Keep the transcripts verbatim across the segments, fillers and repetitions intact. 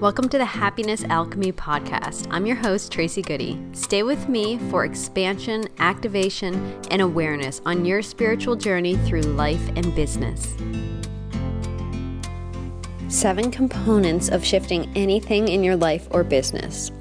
Welcome to the Happiness Alchemy podcast. I'm your host, Tracy Goody. Stay with me for expansion, activation, and awareness on your spiritual journey through life and business. Seven components of shifting anything in your life or business.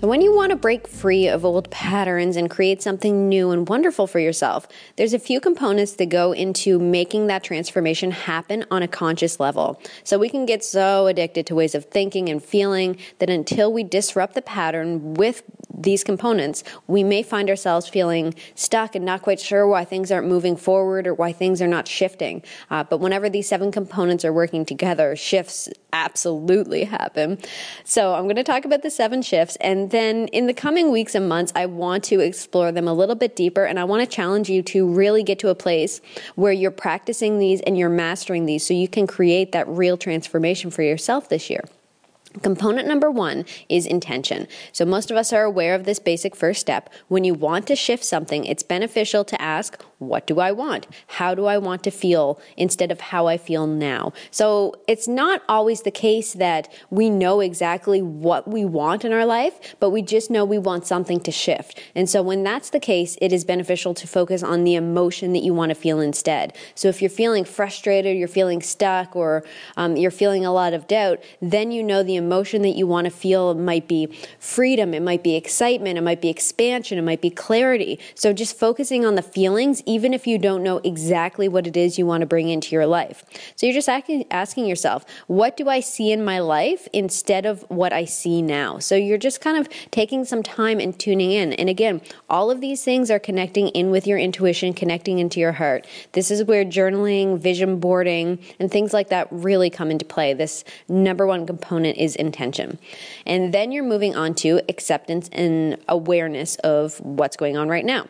So when you want to break free of old patterns and create something new and wonderful for yourself, there's a few components that go into making that transformation happen on a conscious level. So we can get so addicted to ways of thinking and feeling that until we disrupt the pattern with these components, we may find ourselves feeling stuck and not quite sure why things aren't moving forward or why things are not shifting. Uh, but whenever these seven components are working together, shifts absolutely happen. So I'm going to talk about the seven shifts, and then in the coming weeks and months, I want to explore them a little bit deeper, and I want to challenge you to really get to a place where you're practicing these and you're mastering these so you can create that real transformation for yourself this year. Component number one is intention. So most of us are aware of this basic first step. When you want to shift something, it's beneficial to ask, what do I want? How do I want to feel instead of how I feel now? So it's not always the case that we know exactly what we want in our life, but we just know we want something to shift. And so when that's the case, it is beneficial to focus on the emotion that you want to feel instead. So if you're feeling frustrated, you're feeling stuck, or um, you're feeling a lot of doubt, then you know the emotion that you want to feel might be freedom, it might be excitement, it might be expansion, it might be clarity. So just focusing on the feelings, even if you don't know exactly what it is you want to bring into your life. So you're just asking yourself, what do I see in my life instead of what I see now? So you're just kind of taking some time and tuning in. And again, all of these things are connecting in with your intuition, connecting into your heart. This is where journaling, vision boarding, and things like that really come into play. This number one component is intention. And then you're moving on to acceptance and awareness of what's going on right now.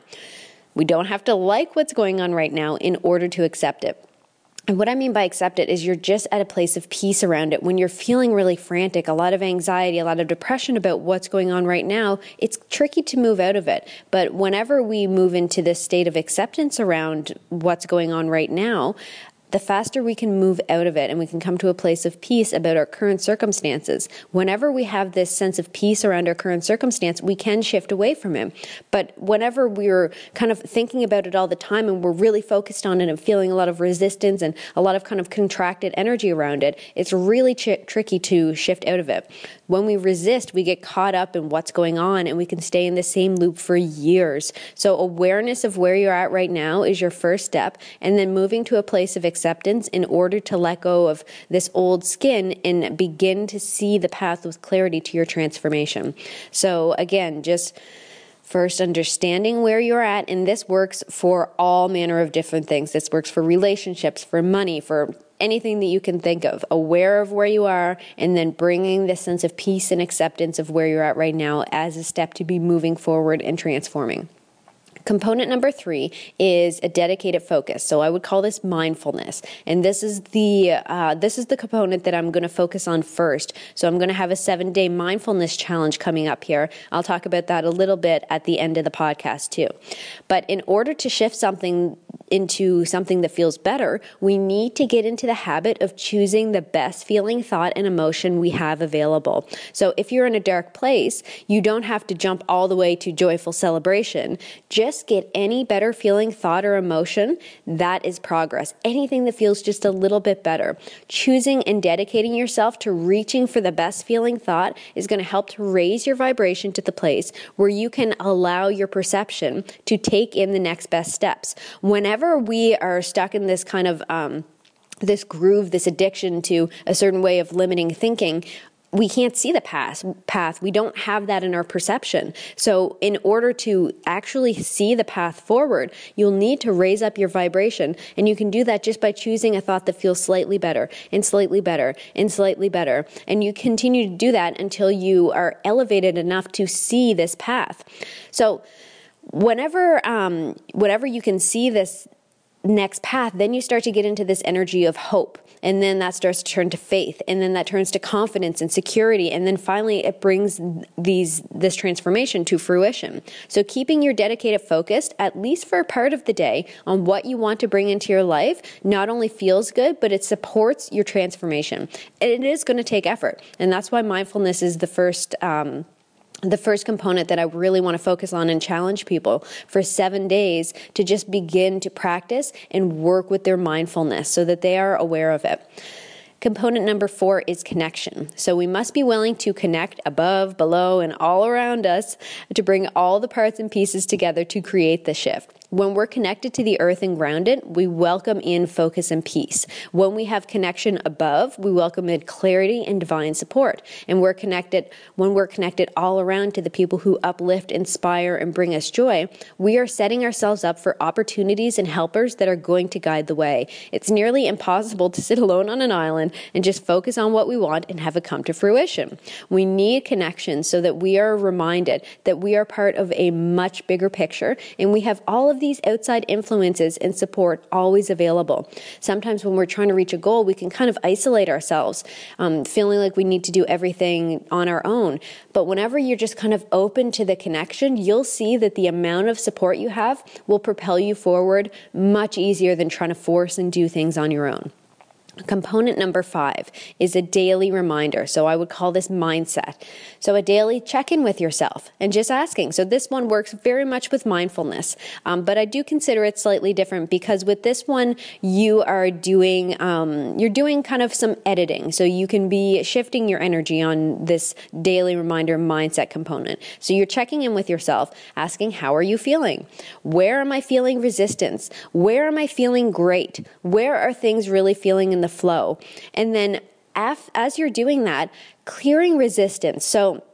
We don't have to like what's going on right now in order to accept it. And what I mean by accept it is you're just at a place of peace around it. When you're feeling really frantic, a lot of anxiety, a lot of depression about what's going on right now, it's tricky to move out of it. But whenever we move into this state of acceptance around what's going on right now, the faster we can move out of it and we can come to a place of peace about our current circumstances. Whenever we have this sense of peace around our current circumstance, we can shift away from it. But whenever we're kind of thinking about it all the time and we're really focused on it and feeling a lot of resistance and a lot of kind of contracted energy around it, it's really ch- tricky to shift out of it. When we resist, we get caught up in what's going on and we can stay in the same loop for years. So awareness of where you're at right now is your first step, and then moving to a place of acceptance in order to let go of this old skin and begin to see the path with clarity to your transformation. So again, just first, understanding where you're at, and this works for all manner of different things. This works for relationships, for money, for anything that you can think of. Aware of where you are, and then bringing this sense of peace and acceptance of where you're at right now as a step to be moving forward and transforming. Component number three is a dedicated focus. So I would call this mindfulness. And this is the uh, this is the component that I'm going to focus on first. So I'm going to have a seven-day mindfulness challenge coming up here. I'll talk about that a little bit at the end of the podcast too. But in order to shift something into something that feels better, we need to get into the habit of choosing the best feeling, thought, and emotion we have available. So if you're in a dark place, you don't have to jump all the way to joyful celebration. Just get any better feeling, thought, or emotion, that is progress. Anything that feels just a little bit better. Choosing and dedicating yourself to reaching for the best feeling thought is going to help to raise your vibration to the place where you can allow your perception to take in the next best steps. Whenever we are stuck in this kind of, um, this groove, this addiction to a certain way of limiting thinking, we can't see the path. path. We don't have that in our perception. So in order to actually see the path forward, you'll need to raise up your vibration. And you can do that just by choosing a thought that feels slightly better and slightly better and slightly better. And you continue to do that until you are elevated enough to see this path. So whenever, um, whenever you can see this, next path, then you start to get into this energy of hope. And then that starts to turn to faith. And then that turns to confidence and security. And then finally, it brings these this transformation to fruition. So keeping your dedicated focused, at least for a part of the day, on what you want to bring into your life, not only feels good, but it supports your transformation. And it is going to take effort. And that's why mindfulness is the first um The first component that I really want to focus on and challenge people for seven days to just begin to practice and work with their mindfulness so that they are aware of it. Component number four is connection. So we must be willing to connect above, below, and all around us to bring all the parts and pieces together to create the shift. When we're connected to the earth and grounded, we welcome in focus and peace. When we have connection above, we welcome in clarity and divine support. And we're connected, when we're connected all around to the people who uplift, inspire, and bring us joy, we are setting ourselves up for opportunities and helpers that are going to guide the way. It's nearly impossible to sit alone on an island and just focus on what we want and have it come to fruition. We need connection so that we are reminded that we are part of a much bigger picture, and we have all of these outside influences and support always available. Sometimes when we're trying to reach a goal, we can kind of isolate ourselves, um, feeling like we need to do everything on our own. But whenever you're just kind of open to the connection, you'll see that the amount of support you have will propel you forward much easier than trying to force and do things on your own. Component number five is a daily reminder. So I would call this mindset. So a daily check-in with yourself and just asking. So this one works very much with mindfulness, um, but I do consider it slightly different because with this one, you are doing, um, you're doing kind of some editing. So you can be shifting your energy on this daily reminder mindset component. So you're checking in with yourself, asking, how are you feeling? Where am I feeling resistance? Where am I feeling great? Where are things really feeling in the flow? And then af- as you're doing that, clearing resistance. So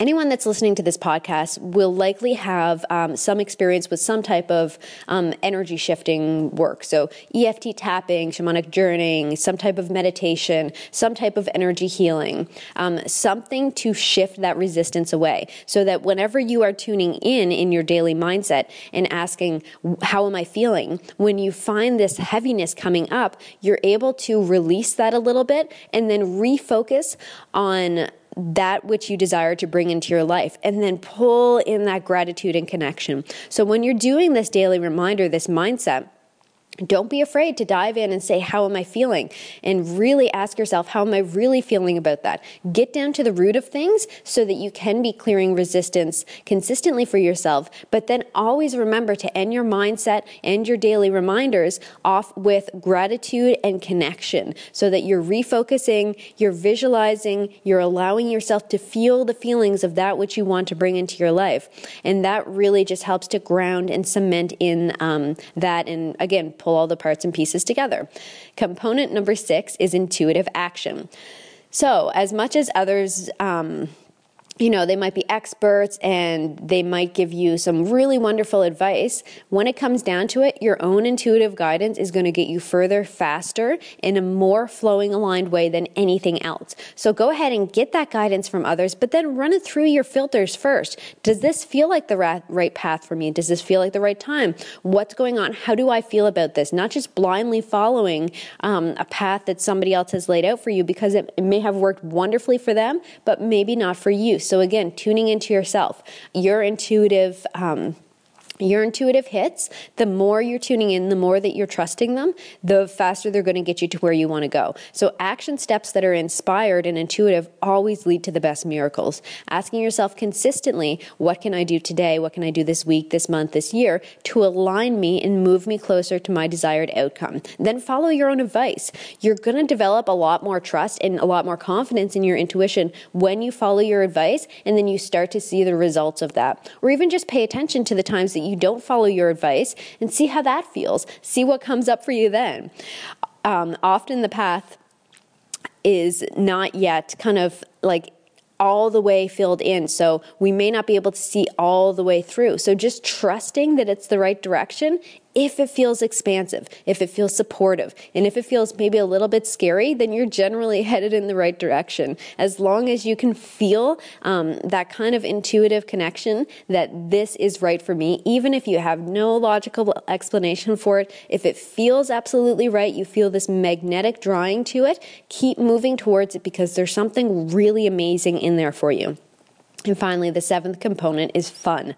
anyone that's listening to this podcast will likely have um, some experience with some type of um, energy shifting work. So E F T tapping, shamanic journeying, some type of meditation, some type of energy healing, um, something to shift that resistance away so that whenever you are tuning in in your daily mindset and asking, how am I feeling? When you find this heaviness coming up, you're able to release that a little bit and then refocus on that which you desire to bring into your life, and then pull in that gratitude and connection. So when you're doing this daily reminder, this mindset, don't be afraid to dive in and say, how am I feeling? And really ask yourself, how am I really feeling about that? Get down to the root of things so that you can be clearing resistance consistently for yourself. But then always remember to end your mindset and your daily reminders off with gratitude and connection so that you're refocusing, you're visualizing, you're allowing yourself to feel the feelings of that which you want to bring into your life. And that really just helps to ground and cement in um, that. And again, pull all the parts and pieces together. Component number six is intuitive action. So as much as others, um, you know, they might be experts and they might give you some really wonderful advice, when it comes down to it, your own intuitive guidance is going to get you further, faster, in a more flowing, aligned way than anything else. So go ahead and get that guidance from others, but then run it through your filters first. Does this feel like the ra- right path for me? Does this feel like the right time? What's going on? How do I feel about this? Not just blindly following um, a path that somebody else has laid out for you, because it, it may have worked wonderfully for them, but maybe not for you. So again, tuning into yourself, your intuitive, um, your intuitive hits, the more you're tuning in, the more that you're trusting them, the faster they're going to get you to where you want to go. So action steps that are inspired and intuitive always lead to the best miracles. Asking yourself consistently, what can I do today? What can I do this week, this month, this year to align me and move me closer to my desired outcome? Then follow your own advice. You're going to develop a lot more trust and a lot more confidence in your intuition when you follow your advice, and then you start to see the results of that. Or even just pay attention to the times that you you don't follow your advice and see how that feels. See what comes up for you then. Um, often the path is not yet kind of like all the way filled in. So we may not be able to see all the way through. So just trusting that it's the right direction if it feels expansive, if it feels supportive, and if it feels maybe a little bit scary, then you're generally headed in the right direction. As long as you can feel um, that kind of intuitive connection that this is right for me, even if you have no logical explanation for it, if it feels absolutely right, you feel this magnetic drawing to it, keep moving towards it because there's something really amazing in there for you. And finally, the seventh component is fun.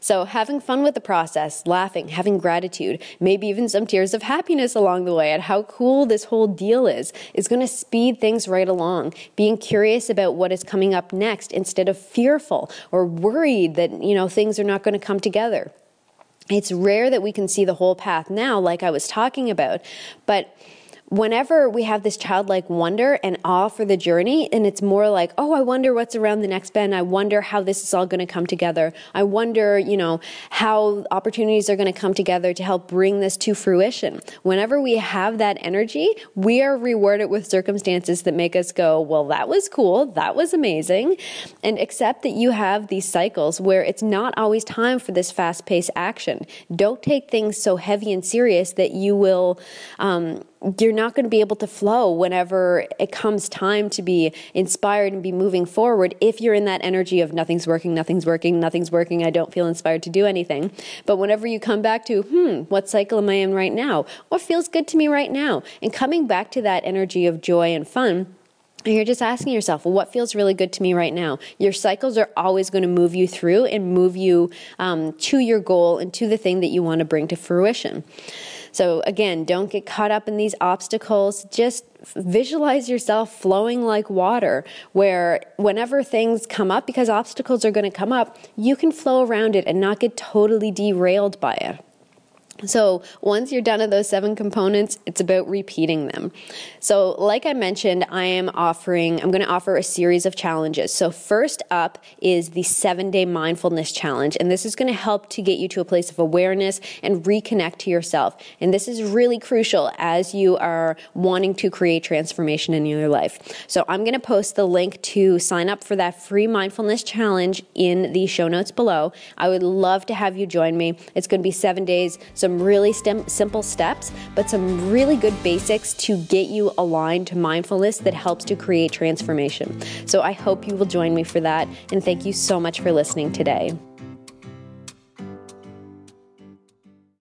So having fun with the process, laughing, having gratitude, maybe even some tears of happiness along the way at how cool this whole deal is, is going to speed things right along. Being curious about what is coming up next instead of fearful or worried that, you know, things are not going to come together. It's rare that we can see the whole path now, like I was talking about, but whenever we have this childlike wonder and awe for the journey, and it's more like, oh, I wonder what's around the next bend. I wonder how this is all going to come together. I wonder, you know, how opportunities are going to come together to help bring this to fruition. Whenever we have that energy, we are rewarded with circumstances that make us go, well, that was cool. That was amazing. And accept that you have these cycles where it's not always time for this fast-paced action. Don't take things so heavy and serious that you will, um, you're not going to be able to flow whenever it comes time to be inspired and be moving forward if you're in that energy of nothing's working, nothing's working, nothing's working, I don't feel inspired to do anything. But whenever you come back to, hmm, what cycle am I in right now? What feels good to me right now? And coming back to that energy of joy and fun, and you're just asking yourself, well, what feels really good to me right now? Your cycles are always going to move you through and move you um, to your goal and to the thing that you want to bring to fruition. So again, don't get caught up in these obstacles. Just visualize yourself flowing like water, where whenever things come up, because obstacles are going to come up, you can flow around it and not get totally derailed by it. So once you're done with those seven components, it's about repeating them. So like I mentioned, I am offering, I'm going to offer a series of challenges. So first up is the seven day mindfulness challenge. And this is going to help to get you to a place of awareness and reconnect to yourself. And this is really crucial as you are wanting to create transformation in your life. So I'm going to post the link to sign up for that free mindfulness challenge in the show notes below. I would love to have you join me. It's going to be seven days. So Some really stem, simple steps, but some really good basics to get you aligned to mindfulness that helps to create transformation. So I hope you will join me for that. And thank you so much for listening today.